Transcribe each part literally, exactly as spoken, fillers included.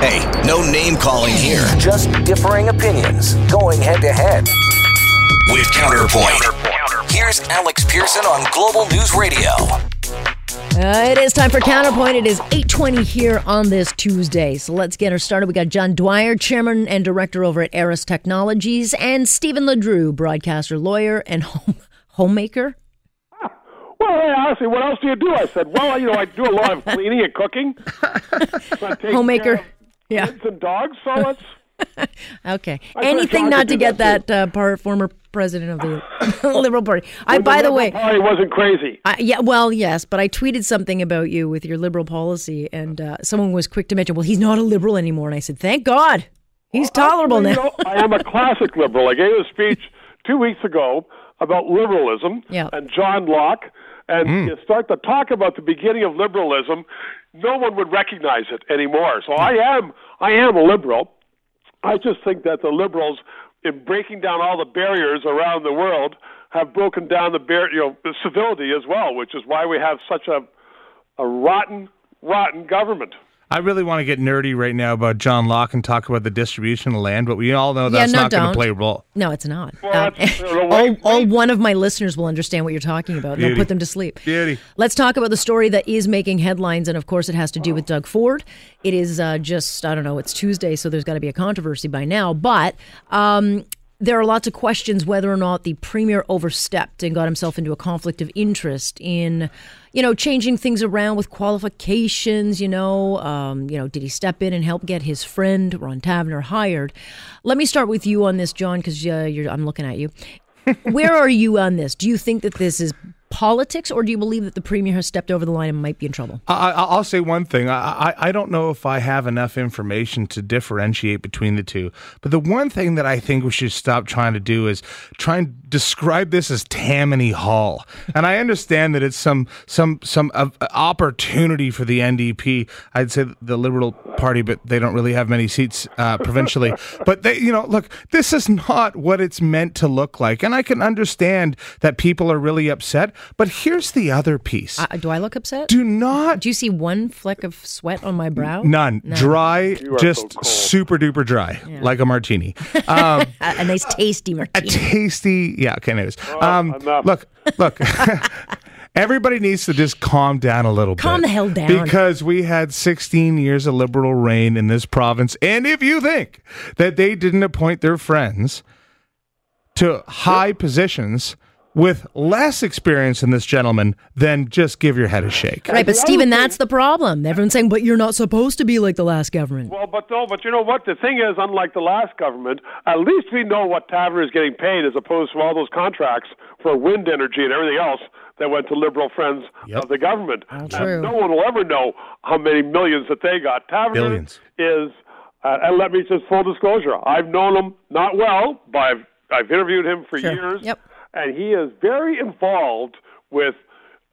Hey, no name calling here. Just differing opinions going head to head. With Counterpoint. Counterpoint. Here's Alex Pearson on Global News Radio. Uh, it is time for Counterpoint. It is eight twenty here on this Tuesday. So let's get her started. We got John Dwyer, chairman and director over at Aris Technologies, and Stephen LeDrew, broadcaster, lawyer, and home homemaker. Well, hey, honestly, what else do you do? I said, well, you know, I do a lot of cleaning and cooking. So I take homemaker. Care yeah. Kids and dogs, so let's... okay. I Anything not to get that, that uh, par- former president of the Liberal Party. I, by the, the way... The Liberal Party wasn't crazy. I, yeah, well, yes, but I tweeted something about you with your liberal policy, and uh, someone was quick to mention, well, he's not a liberal anymore. And I said, thank God. He's well, tolerable I, now. You know, I am a classic liberal. I gave a speech two weeks ago about liberalism yeah. and John Locke. And mm. you start to talk about the beginning of liberalism, no one would recognize it anymore. So I am I am a liberal. I just think that the liberals, in breaking down all the barriers around the world, have broken down the bar- you know, the civility as well, which is why we have such a a rotten, rotten government. I really want to get nerdy right now about John Locke and talk about the distribution of land, but we all know that's yeah, no, not going to play a role. No, it's not. Well, um, all, all one of my listeners will understand what you're talking about. Beauty. They'll put them to sleep. Beauty. Let's talk about the story that is making headlines, and of course it has to do oh. with Doug Ford. It is uh, just, I don't know, it's Tuesday, so there's got to be a controversy by now, but... Um, There are lots of questions whether or not the premier overstepped and got himself into a conflict of interest in, you know, changing things around with qualifications, you know, um, you know, did he step in and help get his friend Ron Taverner hired? Let me start with you on this, John, because uh, you're, I'm looking at you. Where are you on this? Do you think that this is politics, or do you believe that the premier has stepped over the line and might be in trouble? I, I'll say one thing. I, I, I don't know if I have enough information to differentiate between the two. But the one thing that I think we should stop trying to do is try and describe this as Tammany Hall. And I understand that it's some some some uh, opportunity for the N D P. I'd say the Liberal Party, but they don't really have many seats uh, provincially. But they, you know, look, this is not what it's meant to look like. And I can understand that people are really upset. But here's the other piece. Uh, do I look upset? Do not. Do you see one fleck of sweat on my brow? None. None. Dry, just so super duper dry, yeah. like a martini. Um, a nice tasty martini. A tasty, yeah, okay, anyways. Um, oh, look, look. Everybody needs to just calm down a little calm bit. Calm the hell down. Because we had sixteen years of liberal reign in this province. And if you think that they didn't appoint their friends to high yep. positions... with less experience in this gentleman, then just give your head a shake. Right, but Stephen, that's the problem. Everyone's saying, but you're not supposed to be like the last government. Well, but no, but you know what? The thing is, unlike the last government, at least we know what Taverner is getting paid as opposed to all those contracts for wind energy and everything else that went to liberal friends yep. of the government. Oh, true. And no one will ever know how many millions that they got. Taverner Billions. is, uh, and let me just full disclosure, I've known him not well, but I've, I've interviewed him for sure. years. Yep. And he is very involved with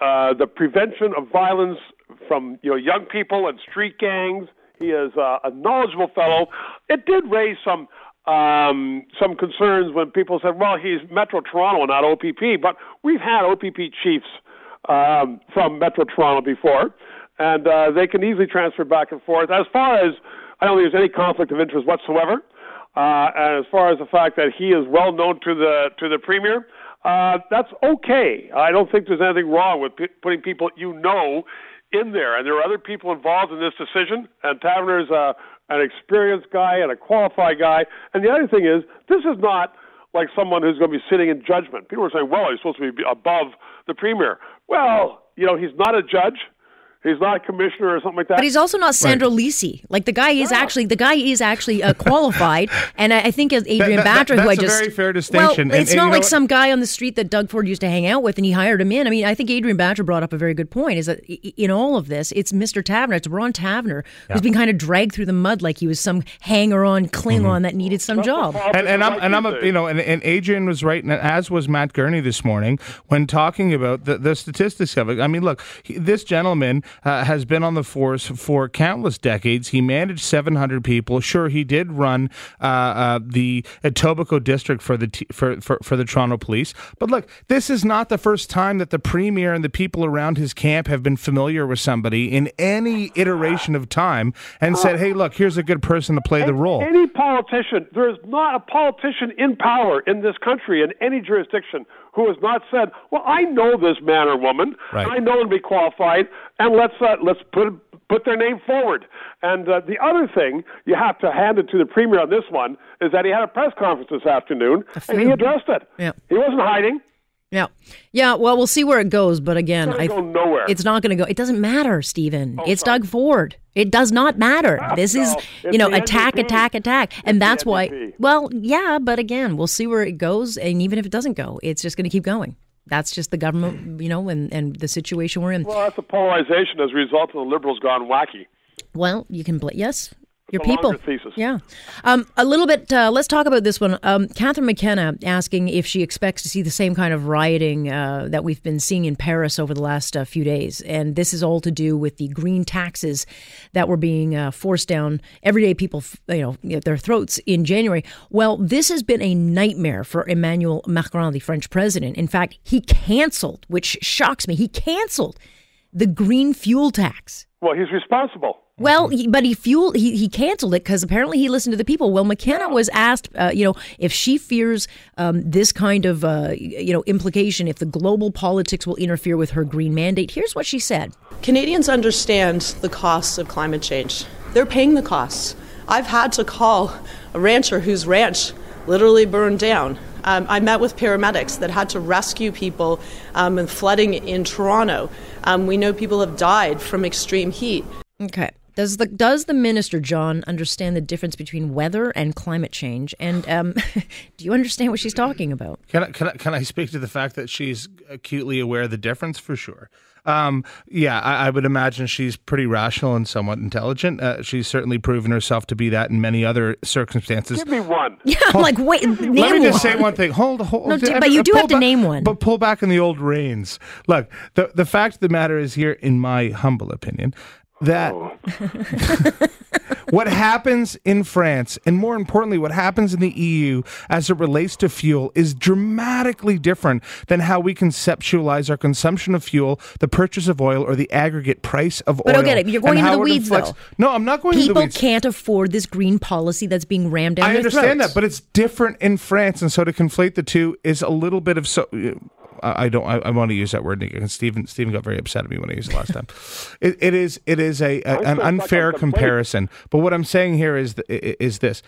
uh, the prevention of violence from you know young people and street gangs. He is uh, a knowledgeable fellow. It did raise some um, some concerns when people said, well, he's Metro Toronto, not O P P. But we've had O P P chiefs um, from Metro Toronto before, and uh, they can easily transfer back and forth. As far as, I don't think there's any conflict of interest whatsoever. Uh, and as far as the fact that he is well known to the to the premier, Uh, that's okay. I don't think there's anything wrong with p- putting people you know in there. And there are other people involved in this decision. And Taverner's uh, an experienced guy and a qualified guy. And the other thing is, this is not like someone who's going to be sitting in judgment. People are saying, well, he's supposed to be above the premier. Well, you know, he's not a judge. He's not a commissioner or something like that. But he's also not Sandro right. Lisi. Like the guy is yeah. actually the guy is actually uh, qualified. And I, I think as Adrian that, that, Batter, that, who I just that's a very fair distinction. Well, and, it's and, not like some guy on the street that Doug Ford used to hang out with, and he hired him in. I mean, I think Adrian Batter brought up a very good point. Is that in all of this, it's Mister Taverner, it's Ron Taverner, yeah. who's been kind of dragged through the mud like he was some hanger-on Klingon mm-hmm. that needed some that's job. And, and I'm and I'm a, you know and, and Adrian was right, and as was Matt Gurney this morning when talking about the, the statistics of it. I mean, look, he, this gentleman. Uh, has been on the force for countless decades. He managed seven hundred people. Sure, he did run uh, uh, the Etobicoke district for the t- for, for for the Toronto Police. But look, this is not the first time that the premier and the people around his camp have been familiar with somebody in any iteration of time and uh, said, "Hey, look, here's a good person to play any, the role." Any politician, there is not a politician in power in this country in any jurisdiction who has not said, "Well, I know this man or woman. Right. I know them to be qualified, and let's uh, let's put put their name forward." And uh, the other thing you have to hand it to the premier on this one is that he had a press conference this afternoon, and he addressed it. Yeah. He wasn't hiding. Yeah, yeah. Well, we'll see where it goes. But again, it's, I, go nowhere. It's not going to go. It doesn't matter, Stephen. Oh, it's sorry. Doug Ford. It does not matter. Ah, this is, no, you know, attack, N D P. attack, attack. And it's that's why, well, yeah, but again, we'll see where it goes. And even if it doesn't go, it's just going to keep going. That's just the government, you know, and, and the situation we're in. Well, that's the polarization as a result of the Liberals gone wacky. Well, you can, bl- yes. Your people. Yeah. Um, a little bit, uh, let's talk about this one. Um, Catherine McKenna asking if she expects to see the same kind of rioting uh, that we've been seeing in Paris over the last uh, few days. And this is all to do with the green taxes that were being uh, forced down everyday people, you know, at their throats in January. Well, this has been a nightmare for Emmanuel Macron, the French president. In fact, he canceled, which shocks me, he canceled the green fuel tax. Well, he's responsible. Well, he, but he fueled, he, he canceled it because apparently he listened to the people. Well, McKenna was asked, uh, you know, if she fears um, this kind of, uh, you know, implication, if the global politics will interfere with her green mandate. Here's what she said. Canadians understand the costs of climate change. They're paying the costs. I've had to call a rancher whose ranch literally burned down. Um, I met with paramedics that had to rescue people um, in flooding in Toronto. Um, we know people have died from extreme heat. Okay. Does the does the minister, John, understand the difference between weather and climate change? And um, do you understand what she's talking about? Can I, can I, can I speak to the fact that she's acutely aware of the difference? For sure. Um, yeah, I, I would imagine she's pretty rational and somewhat intelligent. Uh, she's certainly proven herself to be that in many other circumstances. Give me one. Yeah, hold, like, wait, name one. Let me just one. say one thing. Hold, hold. No, d- I, but you do have to back, name one. But pull back in the old reins. Look, the, the fact of the matter is here, in my humble opinion, that what happens in France, and more importantly, what happens in the E U as it relates to fuel, is dramatically different than how we conceptualize our consumption of fuel, the purchase of oil, or the aggregate price of but oil. But I don't get it. You're going into the weeds, inflects. though. No, I'm not going People into the weeds. People can't afford this green policy that's being rammed down I their throats. I understand that, but it's different in France, and so to conflate the two is a little bit of... so. I don't. I, I want to use that word again. Stephen Stephen got very upset at me when I used it last time. It, it is. It is a, a an unfair comparison. But what I'm saying here is th- is this.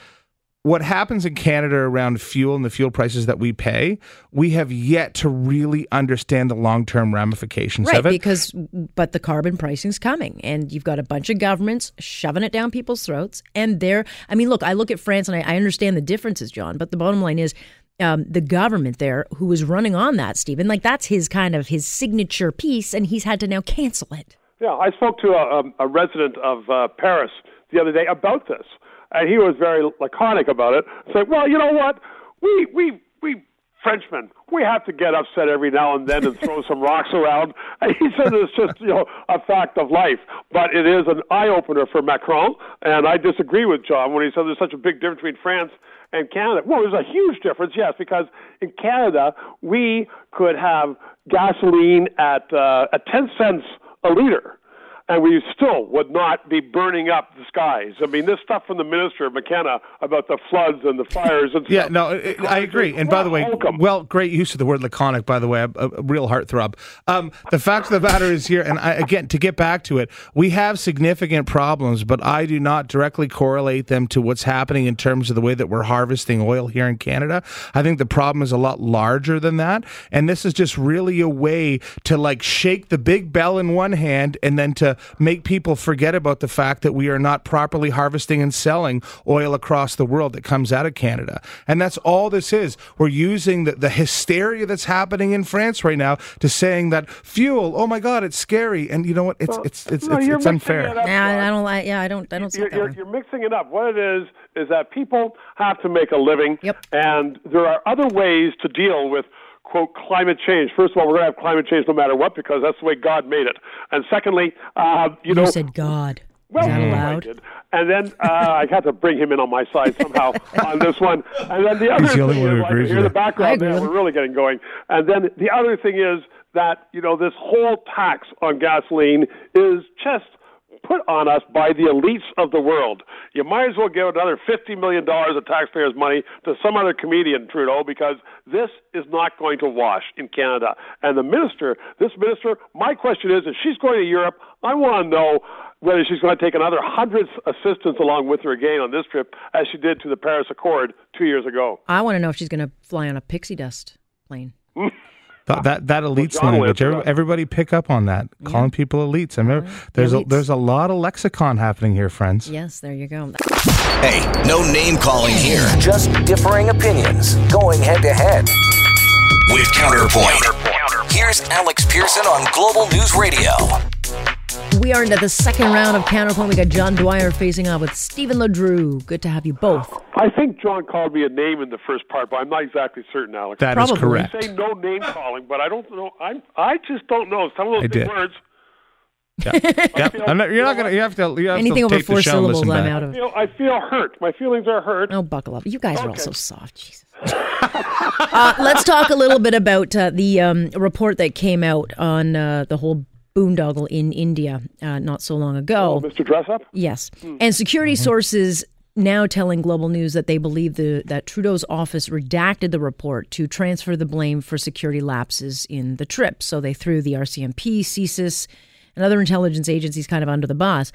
What happens in Canada around fuel and the fuel prices that we pay, we have yet to really understand the long-term ramifications right, of it. Right, because but the carbon pricing's coming, and you've got a bunch of governments shoving it down people's throats, and they're. I mean, look, I look at France, and I, I understand the differences, John. But the bottom line is. Um, the government there who was running on that, Stephen, like that's his kind of his signature piece, and he's had to now cancel it. Yeah, I spoke to a, a resident of uh, Paris the other day about this, and he was very laconic about it. Said, "Well, you know what? We we we Frenchmen, we have to get upset every now and then and throw some rocks around." And he said it's just you know a fact of life, but it is an eye opener for Macron. And I disagree with John when he said there's such a big difference between France. And Canada, well, there's a huge difference, yes, because in Canada, we could have gasoline at, uh, at ten cents a liter, and we still would not be burning up the skies. I mean, this stuff from the Minister McKenna about the floods and the fires and stuff. Yeah, no, it, I agree. And by the way, well, great use of the word laconic, by the way, a, a real heartthrob. Um, the fact of the matter is here, and I, again, to get back to it, we have significant problems, but I do not directly correlate them to what's happening in terms of the way that we're harvesting oil here in Canada. I think the problem is a lot larger than that, and this is just really a way to, like, shake the big bell in one hand and then to make people forget about the fact that we are not properly harvesting and selling oil across the world that comes out of Canada. And that's all this is. We're using the, the hysteria that's happening in France right now to saying that fuel, oh my God, it's scary. And you know what? It's well, it's it's no, it's, it's unfair. It up, nah, I don't like. Yeah, I don't. I don't. You're, you're, you're mixing it up. What it is is that people have to make a living, yep. and there are other ways to deal with, quote, climate change. First of all, we're going to have climate change no matter what, because that's the way God made it. And secondly, uh, you, you know... You said God. Well, is that allowed? I did. And then uh, I had to bring him in on my side somehow on this one. And then the other He's thing the is, I hear the background there, we're really getting going. And then the other thing is that, you know, this whole tax on gasoline is just put on us by the elites of the world. You might as well give another fifty million dollars of taxpayers' money to some other comedian, Trudeau, because this is not going to wash in Canada. And the minister, this minister, my question is, if she's going to Europe, I want to know whether she's going to take another hundred assistants along with her again on this trip, as she did to the Paris Accord two years ago. I want to know if she's going to fly on a pixie dust plane. That, that that elites well, language, everybody, everybody pick up on that, yeah. calling people elites. I remember, yeah. there's, elites. A, there's a lot of lexicon happening here, friends. Yes, there you go. Hey, no name calling here. Just differing opinions, going head-to-head. With Counterpoint, here's Alex Pearson on Global News Radio. We are into the second round of Counterpoint. We got John Dwyer facing off with Stephen LeDrew. Good to have you both. I think John called me a name in the first part, but I'm not exactly certain, Alex. That Probably. is correct. You say no name calling, but I don't know. I'm, I just don't know. Some of those big words. Yeah. Yep. Feel, I'm not, you're not going to, you have to, you have anything to over four syllables I'm out of. I feel, I feel hurt. My feelings are hurt. Oh, buckle up. You guys okay. are all so soft. Jesus. uh, let's talk a little bit about uh, the um, report that came out on uh, the whole boondoggle in India uh, not so long ago. Oh, Mister Dress Up? Yes. Mm. And security mm-hmm. sources now telling Global News that they believe the, that Trudeau's office redacted the report to transfer the blame for security lapses in the trip. So they threw the R C M P, C S I S, and other intelligence agencies kind of under the bus,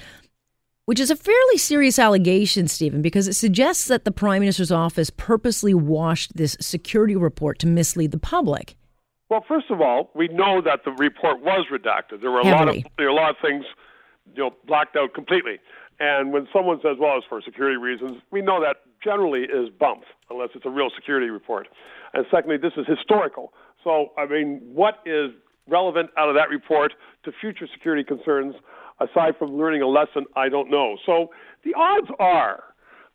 which is a fairly serious allegation, Stephen, because it suggests that the Prime Minister's office purposely washed this security report to mislead the public. Well, first of all, we know that the report was redacted. There were a lot of there were a lot of things, you know, blacked out completely. And when someone says, "Well, it's for security reasons," we know that generally is bump, unless it's a real security report. And secondly, this is historical. So, I mean, what is relevant out of that report to future security concerns, aside from learning a lesson? I don't know. So, the odds are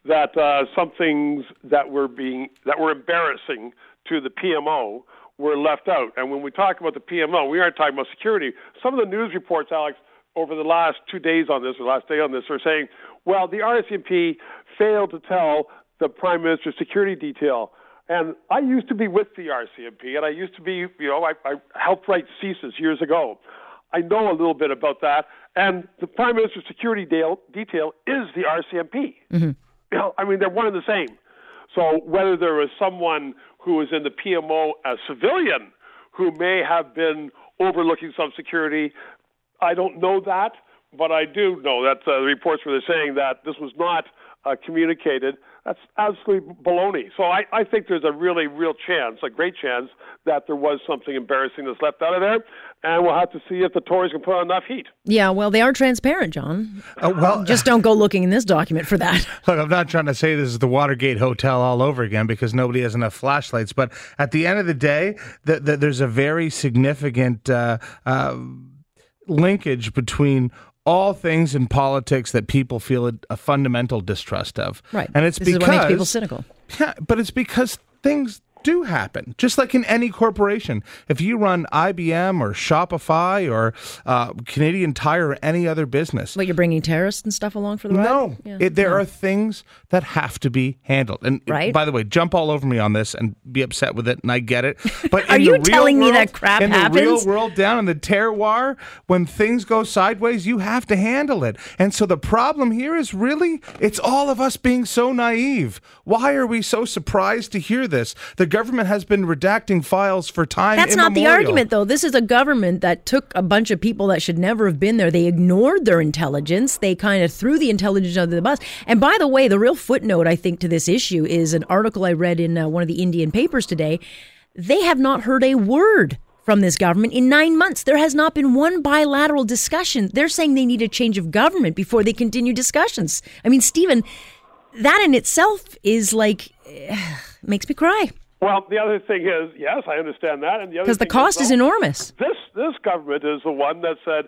that uh, some things that were being that were embarrassing to the P M O were left out. And when we talk about the P M O, we aren't talking about security. Some of the news reports, Alex, over the last two days on this, or last day on this, are saying, well, the R C M P failed to tell the Prime Minister's security detail. And I used to be with the R C M P, and I used to be, you know, I, I helped write C S I S years ago. I know a little bit about that. And the Prime Minister's security deal, detail is the R C M P. Mm-hmm. You know, I mean, they're one and the same. So whether there was someone who was in the P M O as civilian who may have been overlooking some security, I don't know that, but I do know that uh, the reports where they're saying that this was not uh, communicated, that's absolutely baloney. So I, I think there's a really real chance, a great chance, that there was something embarrassing that's left out of there, and we'll have to see if the Tories can put on enough heat. Yeah, well, they are transparent, John. Uh, well, just don't go looking in this document for that. Look, I'm not trying to say this is the Watergate Hotel all over again because nobody has enough flashlights, but at the end of the day, the, the, there's a very significant uh, uh, linkage between all things in politics that people feel a, a fundamental distrust of. Right. And it's this because, is what makes people cynical. Yeah, but it's because things do happen, just like in any corporation. If you run I B M or Shopify or uh, Canadian Tire or any other business. But you're bringing terrorists and stuff along for the ride? No. Yeah. It, there no. are things that have to be handled. And right? by the way, jump all over me on this and be upset with it, and I get it. But Are in you the real telling world, me that crap in happens? In the real world, down in the terroir, when things go sideways, you have to handle it. And so the problem here is really, it's all of us being so naive. Why are we so surprised to hear this? The government has been redacting files for time immemorial. That's not the argument, though. This is a government that took a bunch of people that should never have been there. They ignored their intelligence. They kind of threw the intelligence under the bus. And by the way, the real footnote, I think, to this issue is an article I read in uh, one of the Indian papers today. They have not heard a word from this government in nine months. There has not been one bilateral discussion. They're saying they need a change of government before they continue discussions. I mean, Stephen, that in itself is like, uh, makes me cry. Well, the other thing is, yes, I understand that. And the other because the cost is, well, is enormous. This this government is the one that said,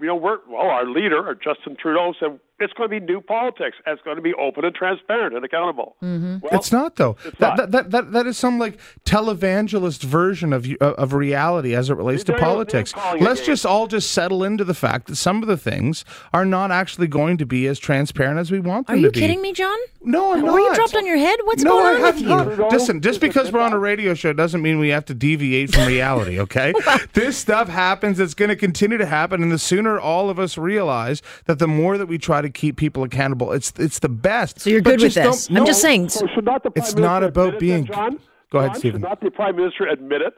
you know, we're, well, our leader, or Justin Trudeau, said it's going to be new politics. It's going to be open and transparent and accountable. Mm-hmm. Well, it's not, though. It's that, not. That, that, that, that is some, like, televangelist version of of reality as it relates they're, to politics. Let's just all just settle into the fact that some of the things are not actually going to be as transparent as we want them to be. Are you kidding me, John? No, I'm not. Were you dropped on your head? What's no, going I on with not. you? Listen, just because we're on a radio show doesn't mean we have to deviate from reality, okay? Well, this stuff happens. It's going to continue to happen. And the sooner all of us realize that the more that we try to keep people accountable, it's it's the best. So you're but good with this. No, I'm just saying. So should not the Prime it's Minister not about being... That, John? Go ahead, John, Stephen. Should not the Prime Minister admit it?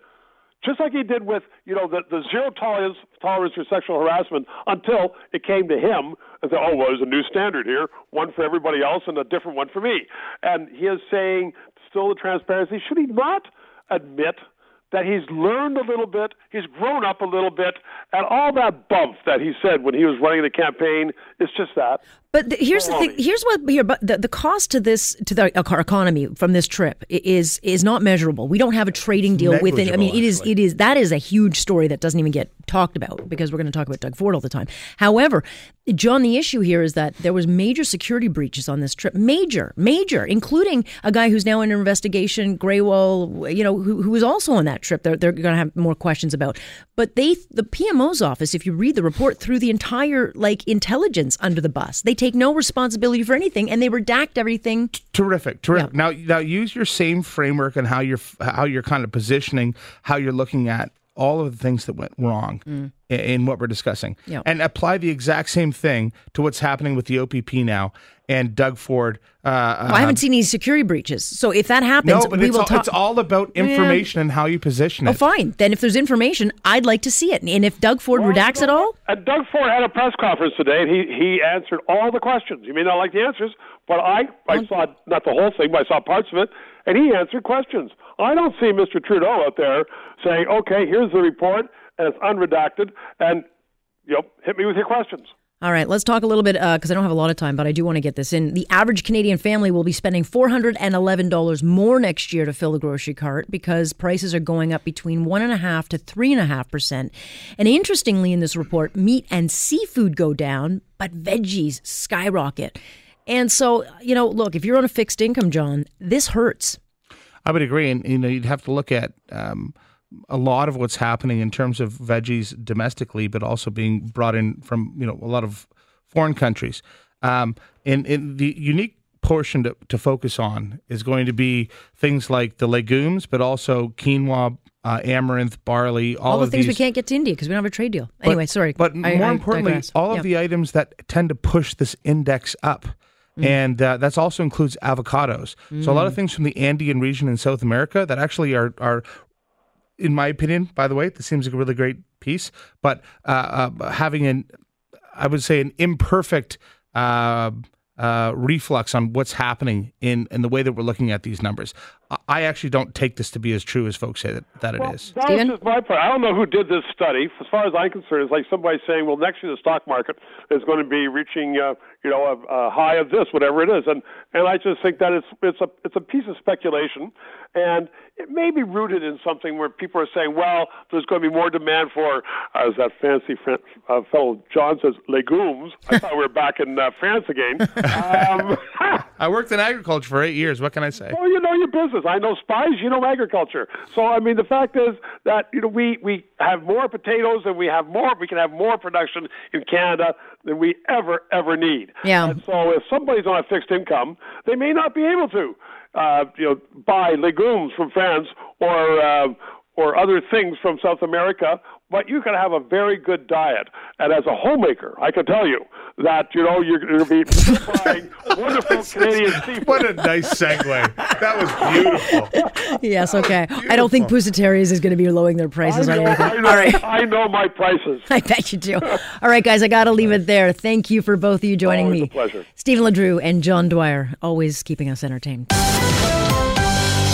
Just like he did with, you know, the, the zero tolerance, tolerance for sexual harassment until it came to him and said, oh, well, there's a new standard here, one for everybody else and a different one for me. And he is saying, still the transparency, should he not admit that he's learned a little bit, he's grown up a little bit, and all that bump that he said when he was running the campaign, it's just that. But the, here's baloney. the thing, here's what here, but the, the cost to this, to the economy from this trip is is not measurable. We don't have a trading deal with it. I mean, it is, it is, that is a huge story that doesn't even get talked about because we're going to talk about Doug Ford all the time. However, John, the issue here is that there was major security breaches on this trip, major, major, including a guy who's now under investigation, Graywall, you know, who, who was also on that trip. They're, they're going to have more questions about. But they, the P M O's office, if you read the report, threw the entire, like, intelligence under the bus. They take no responsibility for anything, and they redact everything. Terrific, terrific. Yeah. Now, now use your same framework and how you're how you're kind of positioning, how you're looking at all of the things that went wrong mm. in, in what we're discussing, yeah. and apply the exact same thing to what's happening with the O P P now and Doug Ford. Uh, well, I haven't um, seen any security breaches, so if that happens, no, but we it's will all, talk. It's all about information yeah. and how you position it. Oh, fine. Then if there's information, I'd like to see it. And if Doug Ford well, redacts it all, and Doug Ford had a press conference today, and he he answered all the questions. You may not like the answers, but I I okay. saw not the whole thing, but I saw parts of it. And he answered questions. I don't see Mister Trudeau out there saying, okay, here's the report, and it's unredacted, and, you know, hit me with your questions. All right, let's talk a little bit, because uh, I don't have a lot of time, but I do want to get this in. The average Canadian family will be spending four hundred eleven dollars more next year to fill the grocery cart because prices are going up between one point five to three point five percent. And interestingly, in this report, meat and seafood go down, but veggies skyrocket. And so, you know, look, if you're on a fixed income, John, this hurts. I would agree. And, you know, you'd have to look at um, a lot of what's happening in terms of veggies domestically, but also being brought in from, you know, a lot of foreign countries. Um, and, and the unique portion to, to focus on is going to be things like the legumes, but also quinoa, uh, amaranth, barley, all, all the of things these. We can't get to India because we don't have a trade deal. But, anyway, sorry. But I, more I, importantly, I all of yep. the items that tend to push this index up. Mm. And uh, that also includes avocados. Mm. So a lot of things from the Andean region in South America that actually are, are, in my opinion, by the way, this seems like a really great piece, but uh, uh, having an, I would say, an imperfect uh, uh, reflex on what's happening in, in the way that we're looking at these numbers. I actually don't take this to be as true as folks say that, that well, it is. That was just my part. I don't know who did this study. As far as I'm concerned, it's like somebody saying, well, next year the stock market is going to be reaching uh, you know, a, a high of this, whatever it is. And and I just think that it's it's a it's a piece of speculation. And it may be rooted in something where people are saying, well, there's going to be more demand for, uh, as that fancy French, uh, fellow John says, legumes. I thought we were back in uh, France again. Um, I worked in agriculture for eight years. What can I say? Well, you know your business. I know spies, you know agriculture. So, I mean, the fact is that, you know, we, we have more potatoes and we have more, we can have more production in Canada than we ever, ever need. Yeah. And so if somebody's on a fixed income, they may not be able to, uh, you know, buy legumes from France or, uh, or other things from South America, but you can have a very good diet. And as a homemaker, I can tell you that, you know, you're going to be buying wonderful Canadian seafood. What a nice segue. That was beautiful. Yes, okay. Beautiful. I don't think Pusatari's is going to be lowering their prices. I know, I know, All right. I know my prices. I bet you do. All right, guys, I got to leave it there. Thank you for both of you joining always me. Always a pleasure. Stephen LeDrew and John Dwyer, always keeping us entertained.